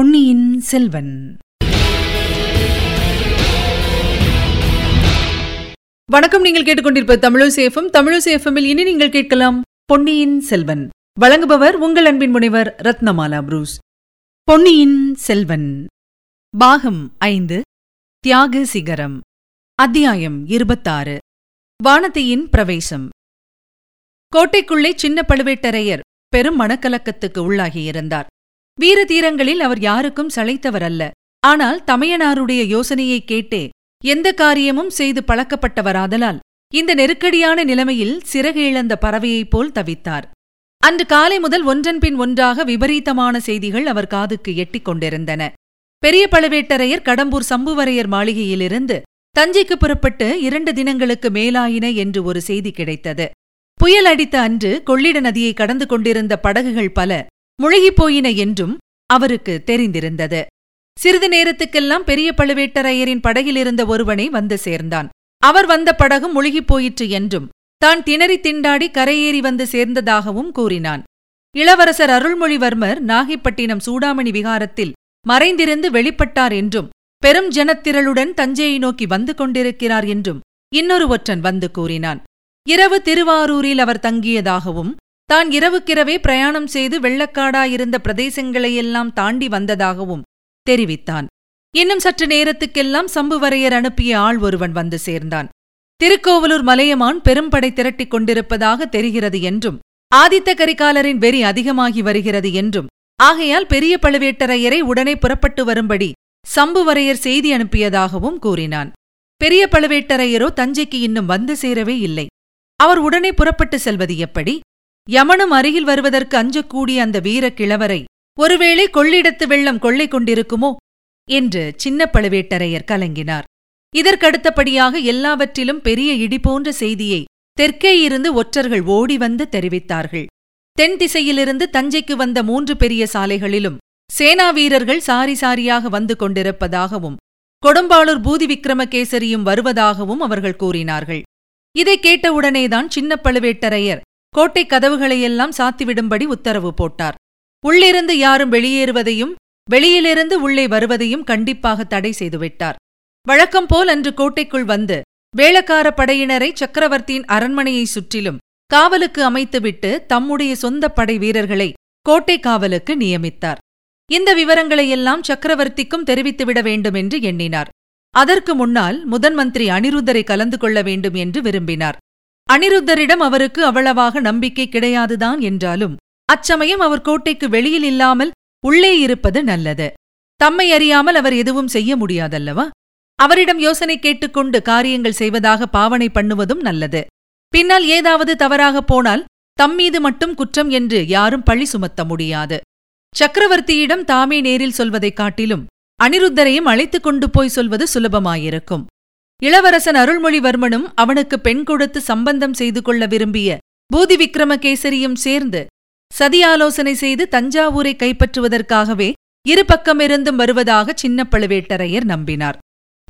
பொன்னியின் செல்வன். வணக்கம். நீங்கள் கேட்டுக்கொண்டிருப்ப தமிழ் ஒசை எஃப்எம். தமிழ் ஒசை எஃப்எம்மில் இனி நீங்கள் கேட்கலாம் பொன்னியின் செல்வன். வழங்குபவர் உங்கள் அன்பின் முனைவர் ரத்னமாலா புரூஸ். பொன்னியின் செல்வன் பாகம் 5, தியாக சிகரம், அத்தியாயம் 26, வானதியின் பிரவேசம். கோட்டைக்குள்ளே சின்ன பழுவேட்டரையர் பெரும் மனக்கலக்கத்துக்கு உள்ளாகியிருந்தார். வீர தீரங்களில் அவர் யாருக்கும் சளைத்தவர் அல்ல. ஆனால் தமையனாருடைய யோசனையை கேட்டே எந்த காரியமும் செய்து பழக்கப்பட்டவராதலால் இந்த நெருக்கடியான நிலைமையில் சிறகு இழந்த பறவையைப் போல் தவித்தார். அன்று காலை முதல் ஒன்றன்பின் ஒன்றாக விபரீதமான செய்திகள் அவர் காதுக்கு எட்டிக் கொண்டிருந்தன. பெரிய பழுவேட்டரையர் கடம்பூர் சம்புவரையர் மாளிகையிலிருந்து தஞ்சைக்கு புறப்பட்டு 2 தினங்களுக்கு மேலாயின என்று ஒரு செய்தி கிடைத்தது. புயல் அடித்த அன்று கொள்ளிட நதியை கடந்து கொண்டிருந்த படகுகள் பல முழுகிப்போயின என்றும் அவருக்கு தெரிந்திருந்தது. சிறிது நேரத்துக்கெல்லாம் பெரிய பழுவேட்டரையரின் படகிலிருந்த ஒருவனை வந்து சேர்ந்தான். அவர் வந்த படகும் முழுகிப்போயிற்று என்றும் தான் திணறி திண்டாடி கரையேறி வந்து சேர்ந்ததாகவும் கூறினான். இளவரசர் அருள்மொழிவர்மர் நாகைப்பட்டினம் சூடாமணி விகாரத்தில் மறைந்திருந்து வெளிப்பட்டார் என்றும் பெரும் ஜனத்திரளுடன் தஞ்சையை நோக்கி வந்து கொண்டிருக்கிறார் என்றும் இன்னொரு ஒற்றன் வந்து கூறினான். இரவு திருவாரூரில் அவர் தங்கியதாகவும் தான் இரவுக்கிரவே பிரயாணம் செய்து வெள்ளக்காடாயிருந்த பிரதேசங்களையெல்லாம் தாண்டி வந்ததாகவும் தெரிவித்தான். இன்னும் சற்று நேரத்துக்கெல்லாம் சம்புவரையர் அனுப்பிய ஆள் ஒருவன் வந்து சேர்ந்தான். திருக்கோவலூர் மலையமான் பெரும்படை திரட்டிக் கொண்டிருப்பதாக தெரிகிறது என்றும் ஆதித்த கரிகாலரின் வெறி அதிகமாகி வருகிறது என்றும் ஆகையால் பெரிய பழுவேட்டரையரை உடனே புறப்பட்டு வரும்படி சம்புவரையர் செய்தி அனுப்பியதாகவும் கூறினான். பெரிய பழுவேட்டரையரோ தஞ்சைக்கு இன்னும் வந்து சேரவே இல்லை. அவர் உடனே புறப்பட்டு செல்வது எப்படி? யமனும் அருகில் வருவதற்கு அஞ்சக்கூடிய அந்த வீர கிழவரை ஒருவேளை கொள்ளிடத்து வெள்ளம் கொள்ளை கொண்டிருக்குமோ என்று சின்ன பழுவேட்டரையர் கலங்கினார். இதற்கடுத்தபடியாக எல்லாவற்றிலும் பெரிய இடி போன்ற செய்தியை தெற்கேயிருந்து ஒற்றர்கள் ஓடி வந்து தெரிவித்தார்கள். தென் திசையிலிருந்து தஞ்சைக்கு வந்த 3 பெரிய சாலைகளிலும் சேனா வீரர்கள் சாரி சாரியாக வந்து கொண்டிருப்பதாகவும் கொடும்பாளூர் பூதிவிக்ரமகேசரியும் வருவதாகவும் அவர்கள் கூறினார்கள். இதை கேட்டவுடனேதான் சின்ன பழுவேட்டரையர் கோட்டை கதவுகளையெல்லாம் சாத்திவிடும்படி உத்தரவு போட்டார். உள்ளிருந்து யாரும் வெளியேறுவதையும் வெளியிலிருந்து உள்ளே வருவதையும் கண்டிப்பாக தடை செய்துவிட்டார். வழக்கம்போல் அன்று கோட்டைக்குள் வந்து வேளக்கார படையினரை சக்கரவர்த்தியின் அரண்மனையை சுற்றிலும் காவலுக்கு அமைத்துவிட்டு தம்முடைய சொந்த படை வீரர்களை கோட்டை காவலுக்கு நியமித்தார். இந்த விவரங்களையெல்லாம் சக்கரவர்த்திக்கும் தெரிவித்துவிட வேண்டும் என்று எண்ணினார். அதற்கு முன்னால் முதன் மந்திரி அனிருத்தரை கலந்து கொள்ள வேண்டும் என்று விரும்பினார். அனிருத்தரிடம் அவருக்கு அவ்வளவாக நம்பிக்கை கிடையாதுதான் என்றாலும் அச்சமயம் அவர் கோட்டைக்கு வெளியில் இல்லாமல் உள்ளே இருப்பது நல்லது. தம்மை அறியாமல் அவர் எதுவும் செய்ய முடியாதல்லவா? அவரிடம் யோசனை கேட்டுக்கொண்டு காரியங்கள் செய்வதாக பாவனை பண்ணுவதும் நல்லது. பின்னால் ஏதாவது தவறாகப் போனால் தம்மீது மட்டும் குற்றம் என்று யாரும் பழி சுமத்த முடியாது. சக்கரவர்த்தியிடம் தாமே நேரில் சொல்வதைக் காட்டிலும் அனிருத்தரையும் அழைத்துக் கொண்டு போய் சொல்வது சுலபமாயிருக்கும். இளவரசன் அருள்மொழிவர்மனும் அவனுக்கு பெண் கொடுத்து சம்பந்தம் செய்து கொள்ள விரும்பிய பூதிவிக்ரமகேசரியும் சேர்ந்து சதியாலோசனை செய்து தஞ்சாவூரை கைப்பற்றுவதற்காகவே இருபக்கமிருந்தும் வருவதாக சின்ன பழுவேட்டரையர் நம்பினார்.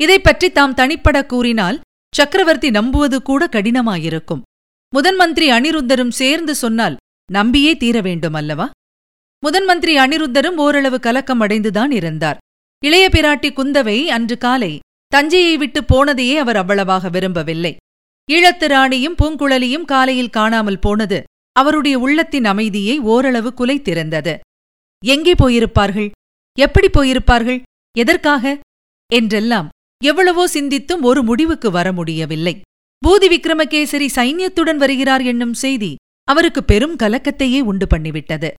இதைப்பற்றி தாம் தனிப்பட கூறினால் சக்கரவர்த்தி நம்புவது கூட கடினமாயிருக்கும். முதன்மந்திரி அனிருத்தரும் சேர்ந்து சொன்னால் நம்பியே தீர வேண்டும் அல்லவா? முதன்மந்திரி அனிருத்தரும் ஓரளவு கலக்கமடைந்துதான் இருந்தார். இளைய பிராட்டி குந்தவை அன்று காலை தஞ்சையை விட்டு போனதையே அவர் அவ்வளவாக விரும்பவில்லை. ஈழத்துராணியும் பூங்குழலியும் காலையில் காணாமல் போனது அவருடைய உள்ளத்தின் அமைதியை ஓரளவு குலைத்திருந்தது. எங்கே போயிருப்பார்கள்? எப்படி போயிருப்பார்கள்? எதற்காக? என்றெல்லாம் எவ்வளவோ சிந்தித்தும் ஒரு முடிவுக்கு வர முடியவில்லை. பூதி விக்ரமகேசரி சைன்யத்துடன் வருகிறார் என்னும் செய்தி அவருக்கு பெரும் கலக்கத்தையே உண்டு பண்ணிவிட்டது.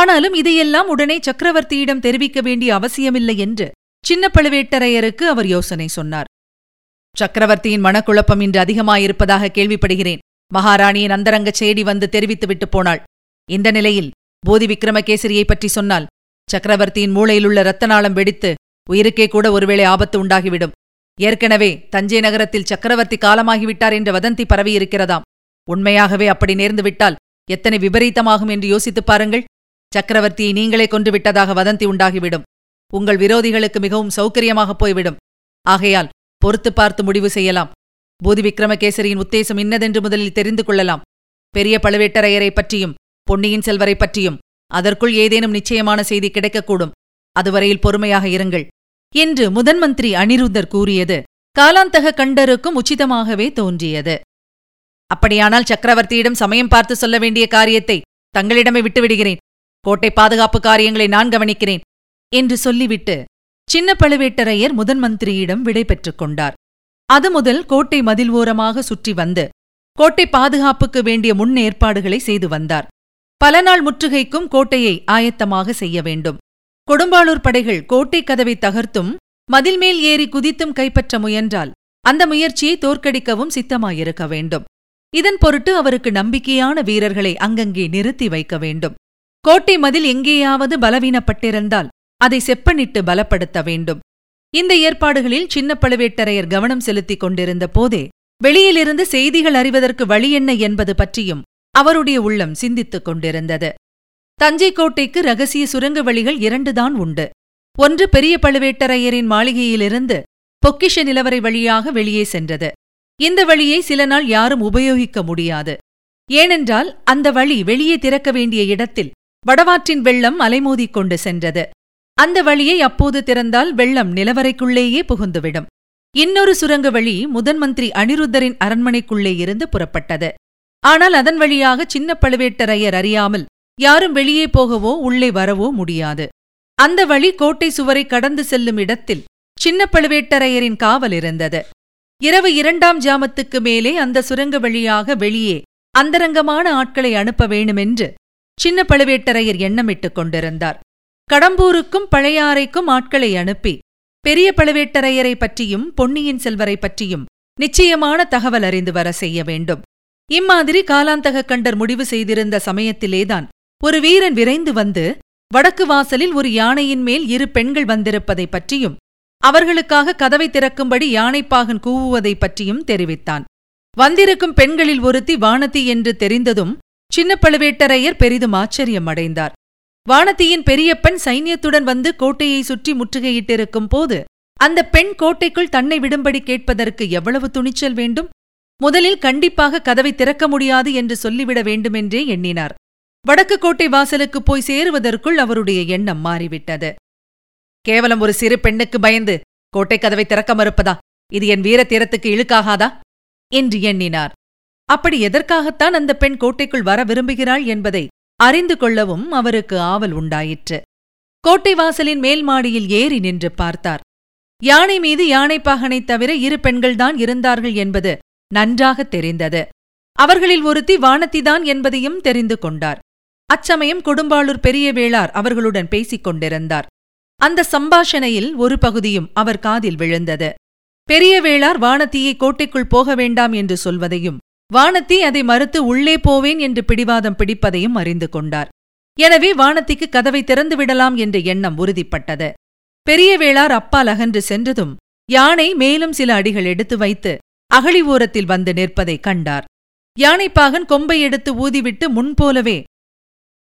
ஆனாலும் இதையெல்லாம் உடனே சக்கரவர்த்தியிடம் தெரிவிக்க வேண்டிய அவசியமில்லை என்று சின்ன பழுவேட்டரையருக்கு அவர் யோசனை சொன்னார். சக்கரவர்த்தியின் மனக்குழப்பம் இன்று அதிகமாயிருப்பதாக கேள்விப்படுகிறேன். மகாராணியின் அந்தரங்க சேடி வந்து தெரிவித்துவிட்டு போனாள். இந்த நிலையில் பூதி விக்ரமகேசரியை பற்றி சொன்னால் சக்கரவர்த்தியின் மூளையிலுள்ள இரத்தநாளம் வெடித்து உயிருக்கே கூட ஒருவேளை ஆபத்து உண்டாகிவிடும். ஏற்கனவே தஞ்சை நகரத்தில் சக்கரவர்த்தி காலமாகிவிட்டார் என்ற வதந்தி பரவியிருக்கிறதாம். உண்மையாகவே அப்படி நேர்ந்துவிட்டால் எத்தனை விபரீதமாகும் என்று யோசித்துப் பாருங்கள். சக்கரவர்த்தியை நீங்களே கொன்றுவிட்டதாக வதந்தி உண்டாகிவிடும். உங்கள் விரோதிகளுக்கு மிகவும் சௌகரியமாகப் போய்விடும். ஆகையால் பொறுத்து பார்த்து முடிவு செய்யலாம். பூதி விக்ரமகேசரியின் உத்தேசம் இன்னதென்று முதலில் தெரிந்து கொள்ளலாம். பெரிய பழுவேட்டரையரை பற்றியும் பொன்னியின் செல்வரை பற்றியும் அதற்குள் ஏதேனும் நிச்சயமான செய்தி கிடைக்கக்கூடும். அதுவரையில் பொறுமையாக இருங்கள் என்று முதன்மந்திரி அனிருத்தர் கூறியது காலாந்தக கண்டருக்கும் உச்சிதமாகவே தோன்றியது. அப்படியானால் சக்கரவர்த்தியிடம் சமயம் பார்த்து சொல்ல வேண்டிய காரியத்தை தங்களிடமே விட்டுவிடுகிறேன். கோட்டை பாதுகாப்பு காரியங்களை நான் கவனிக்கிறேன் என்று சொல்லிவிட்டு சின்ன பழுவேட்டரையர் முதன்மந்திரியிடம் விடை பெற்றுக் கொண்டார். அது முதல் கோட்டை மதில் ஓரமாக சுற்றி வந்து கோட்டை பாதுகாப்புக்கு வேண்டிய முன்னேற்பாடுகளை செய்து வந்தார். பல நாள் முற்றுகைக்கும் கோட்டையை ஆயத்தமாக செய்ய வேண்டும். கொடும்பாளூர் படைகள் கோட்டை கதவை தகர்த்தும் மதில் மேல் ஏறி குதித்தும் கைப்பற்ற முயன்றால் அந்த முயற்சியை தோற்கடிக்கவும் சித்தமாயிருக்க வேண்டும். இதன் பொருட்டு அவருக்கு நம்பிக்கையான வீரர்களை அங்கங்கே நிறுத்தி வைக்க வேண்டும். கோட்டை மதில் எங்கேயாவது பலவீனப்பட்டிருந்தால் அதை செப்பனிட்டு பலப்படுத்த வேண்டும். இந்த ஏற்பாடுகளில் சின்ன பழுவேட்டரையர் கவனம் செலுத்திக் கொண்டிருந்த போதே வெளியிலிருந்து செய்திகள் அறிவதற்கு வழி என்ன என்பது பற்றியும் அவருடைய உள்ளம் சிந்தித்துக் கொண்டிருந்தது. தஞ்சை கோட்டைக்கு இரகசிய சுரங்க வழிகள் 2 தான் உண்டு. ஒன்று பெரிய பழுவேட்டரையரின் மாளிகையிலிருந்து பொக்கிஷ நிலவரை வழியாக வெளியே சென்றது. இந்த வழியை சில நாள் யாரும் உபயோகிக்க முடியாது. ஏனென்றால் அந்த வழி வெளியே திறக்க வேண்டிய இடத்தில் வடவாற்றின் வெள்ளம் அலைமோதிக் கொண்டு சென்றது. அந்த வழியை அப்போது திறந்தால் வெள்ளம் நிலவரைக்குள்ளேயே புகுந்துவிடும். இன்னொரு சுரங்க வழி முதன்மந்திரி அனிருத்தரின் அரண்மனைக்குள்ளே இருந்து புறப்பட்டது. ஆனால் அதன் வழியாக சின்ன பழுவேட்டரையர் அறியாமல் யாரும் வெளியே போகவோ உள்ளே வரவோ முடியாது. அந்த வழி கோட்டை சுவரை கடந்து செல்லும் இடத்தில் சின்ன பழுவேட்டரையரின் காவல் இருந்தது. இரவு 2ஆம் ஜாமத்துக்கு மேலே அந்த சுரங்க வழியாக வெளியே அந்தரங்கமான ஆட்களை அனுப்ப வேண்டுமென்று சின்ன பழுவேட்டரையர் எண்ணமிட்டுக் கொண்டிருந்தார். கடம்பூருக்கும் பழையாறைக்கும் ஆட்களை அனுப்பி பெரிய பழுவேட்டரையரை பற்றியும் பொன்னியின் செல்வரை பற்றியும் நிச்சயமான தகவல் அறிந்து வர செய்ய வேண்டும். இம்மாதிரி காலாந்தக கண்டர் முடிவு செய்திருந்த சமயத்திலேதான் ஒரு வீரன் விரைந்து வந்து வடக்கு வாசலில் ஒரு யானையின் மேல் 2 பெண்கள் வந்திருப்பதை பற்றியும் அவர்களுக்காக கதவை திறக்கும்படி யானைப்பாகன் கூவுவதை பற்றியும் தெரிவித்தான். வந்திருக்கும் பெண்களில் ஒருத்தி வானதி என்று தெரிந்ததும் சின்ன பழுவேட்டரையர் பெரிதும் ஆச்சரியமடைந்தார். வானதியின் பெரியப்பன் சைன்யத்துடன் வந்து கோட்டையை சுற்றி முற்றுகையிட்டிருக்கும் போது அந்த பெண் கோட்டைக்குள் தன்னை விடும்படி கேட்பதற்கு எவ்வளவு துணிச்சல் வேண்டும்? முதலில் கண்டிப்பாக கதவை திறக்க முடியாது என்று சொல்லிவிட வேண்டுமென்றே எண்ணினார். வடக்கு கோட்டை வாசலுக்கு போய் சேருவதற்குள் அவருடைய எண்ணம் மாறிவிட்டது. கேவலம் ஒரு சிறு பெண்ணுக்கு பயந்து கோட்டை கதவை திறக்க மறுப்பதா? இது என் வீர தீரத்துக்கு இழுக்காகாதா என்று எண்ணினார். அப்படி எதற்காகத்தான் அந்த பெண் கோட்டைக்குள் வர விரும்புகிறாள் என்பதை அறிந்து கொள்ளவும் அவருக்கு ஆவல் உண்டாயிற்று. கோட்டை வாசலின் மேல்மாடியில் ஏறி நின்று பார்த்தார். யானை மீது யானைப்பாகனைத் தவிர 2 பெண்கள்தான் இருந்தார்கள் என்பது நன்றாக தெரிந்தது. அவர்களில் ஒருத்தி வானதிதான் என்பதையும் தெரிந்து கொண்டார். அச்சமயம் கொடும்பாளூர் பெரியவேளார் அவர்களுடன் பேசிக் கொண்டிருந்தார். அந்த சம்பாஷணையில் ஒரு பகுதியும் அவர் காதில் விழுந்தது. பெரியவேளார் வானதியை கோட்டைக்குள் போக வேண்டாம் என்று சொல்வதையும் வானதி அதை மறுத்து உள்ளே போவேன் என்று பிடிவாதம் பிடிப்பதையும் அறிந்து கொண்டார். எனவே வானதிக்கு கதவை திறந்துவிடலாம் என்ற எண்ணம் உறுதிப்பட்டது. பெரியவேளார் அப்பால் அகன்று சென்றதும் யானை மேலும் சில அடிகள் எடுத்து வைத்து அகழி ஓரத்தில் வந்து நிற்பதை கண்டார். யானைப்பாகன் கொம்பை எடுத்து ஊதிவிட்டு முன்போலவே,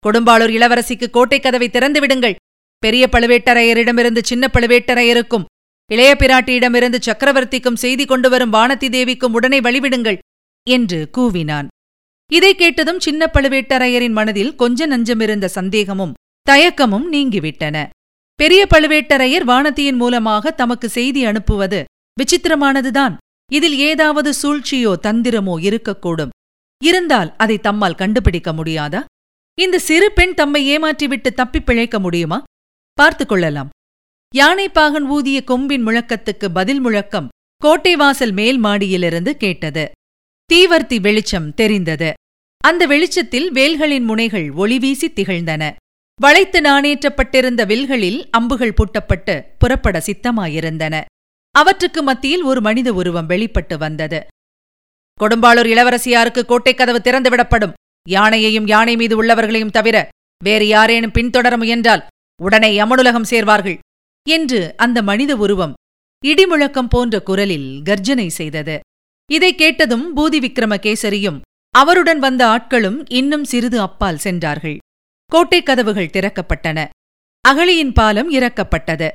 கொடும்பாளூர் இளவரசிக்கு கோட்டை கதவை திறந்துவிடுங்கள். பெரிய பழுவேட்டரையரிடமிருந்து சின்ன பழுவேட்டரையருக்கும் இளைய பிராட்டியிடமிருந்து சக்கரவர்த்திக்கும் செய்தி கொண்டு வரும் வானதி தேவிக்கும் உடனே வழிவிடுங்கள் என்று கூவினான். இதை கேட்டதும் சின்ன பழுவேட்டரையரின் மனதில் கொஞ்ச நஞ்சமிருந்த சந்தேகமும் தயக்கமும் நீங்கிவிட்டன. பெரிய பழுவேட்டரையர் வானதியின் மூலமாக தமக்கு செய்தி அனுப்புவது விசித்திரமானதுதான். இதில் ஏதாவது சூழ்ச்சியோ தந்திரமோ இருக்கக்கூடும். இருந்தால் அதை தம்மால் கண்டுபிடிக்க முடியாதா? இந்த சிறு பெண் தம்மை ஏமாற்றிவிட்டு தப்பிப் பிழைக்க முடியுமா? பார்த்துக்கொள்ளலாம். யானைப்பாகன் ஊதிய கொம்பின் முழக்கத்துக்கு பதில் முழக்கம் கோட்டை வாசல் மேல் மாடியிலிருந்து கேட்டது. தீவர்த்தி வெளிச்சம் தெரிந்தது. அந்த வெளிச்சத்தில் வேல்களின் முனைகள் ஒளிவீசி திகழ்ந்தன. வளைத்து நாணேற்றப்பட்டிருந்த வில்களில் அம்புகள் பூட்டப்பட்டு புறப்பட சித்தமாயிருந்தன. அவற்றுக்கு மத்தியில் ஒரு மனித உருவம் வெளிப்பட்டு வந்தது. கொடும்பாளூர் இளவரசியாருக்கு கோட்டை கதவு திறந்துவிடப்படும். யானையையும் யானை மீது உள்ளவர்களையும் தவிர வேறு யாரேனும் பின்தொடர முயன்றால் உடனே யமனுலகம் சேர்வார்கள் என்று அந்த மனித உருவம் இடிமுழக்கம் போன்ற குரலில் கர்ஜனை செய்தது. இதை கேட்டதும் பூதிவிக்ரமகேசரியும் அவருடன் வந்த ஆட்களும் இன்னும் சிறிது அப்பால் சென்றார்கள். கோட்டை கதவுகள் திறக்கப்பட்டன. அகழியின் பாலம் இறக்கப்பட்டது.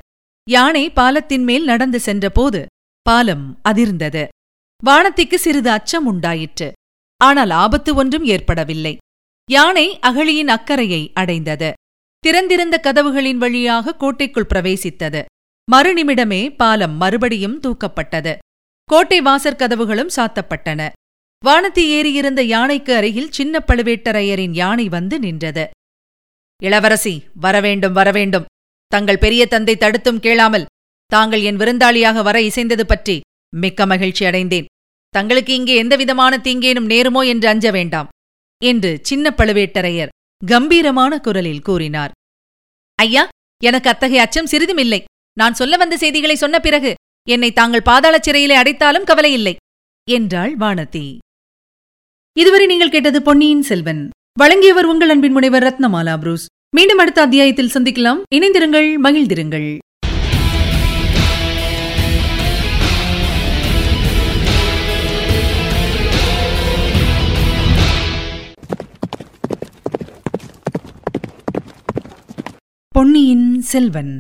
யானை பாலத்தின் மேல் நடந்து சென்றபோது பாலம் அதிர்ந்தது. வானதிக்கு சிறிது அச்சம் உண்டாயிற்று. ஆனால் ஆபத்து ஒன்றும் ஏற்படவில்லை. யானை அகழியின் அக்கறையை அடைந்தது. திறந்திருந்த கதவுகளின் வழியாக கோட்டைக்குள் பிரவேசித்தது. மறுநிமிடமே பாலம் மறுபடியும் தூக்கப்பட்டது. கோட்டை வாசற்கதவுகளும் சாத்தப்பட்டன. வானதி ஏறியிருந்த யானைக்கு அருகில் சின்ன பழுவேட்டரையரின் யானை வந்து நின்றது. இளவரசி, வரவேண்டும் வரவேண்டும். தங்கள் பெரிய தந்தை தடுத்தும் கேளாமல் தாங்கள் என் விருந்தாளியாக வர இசைந்தது பற்றி மிக்க மகிழ்ச்சி அடைந்தேன். தங்களுக்கு இங்கே எந்தவிதமான தீங்கேனும் நேருமோ என்று அஞ்ச வேண்டாம் என்று சின்ன பழுவேட்டரையர் கம்பீரமான குரலில் கூறினார். ஐயா, எனக்கு அத்தகைய அச்சம் சிறிதுமில்லை. நான் சொல்ல வந்த செய்திகளை சொன்ன பிறகு என்னை தாங்கள் பாதாள சிறையிலே அடைத்தாலும் கவலையில்லை என்றாள் வானதி. இதுவரை நீங்கள் கேட்டது பொன்னியின் செல்வன். வழங்கியவர் உங்கள் அன்பின் முனைவர் ரத்னமாலா புரூஸ். மீண்டும் அடுத்த அத்தியாயத்தில் சந்திக்கலாம். இணைந்திருங்கள், மகிழ்ந்திருங்கள். பொன்னியின் செல்வன்.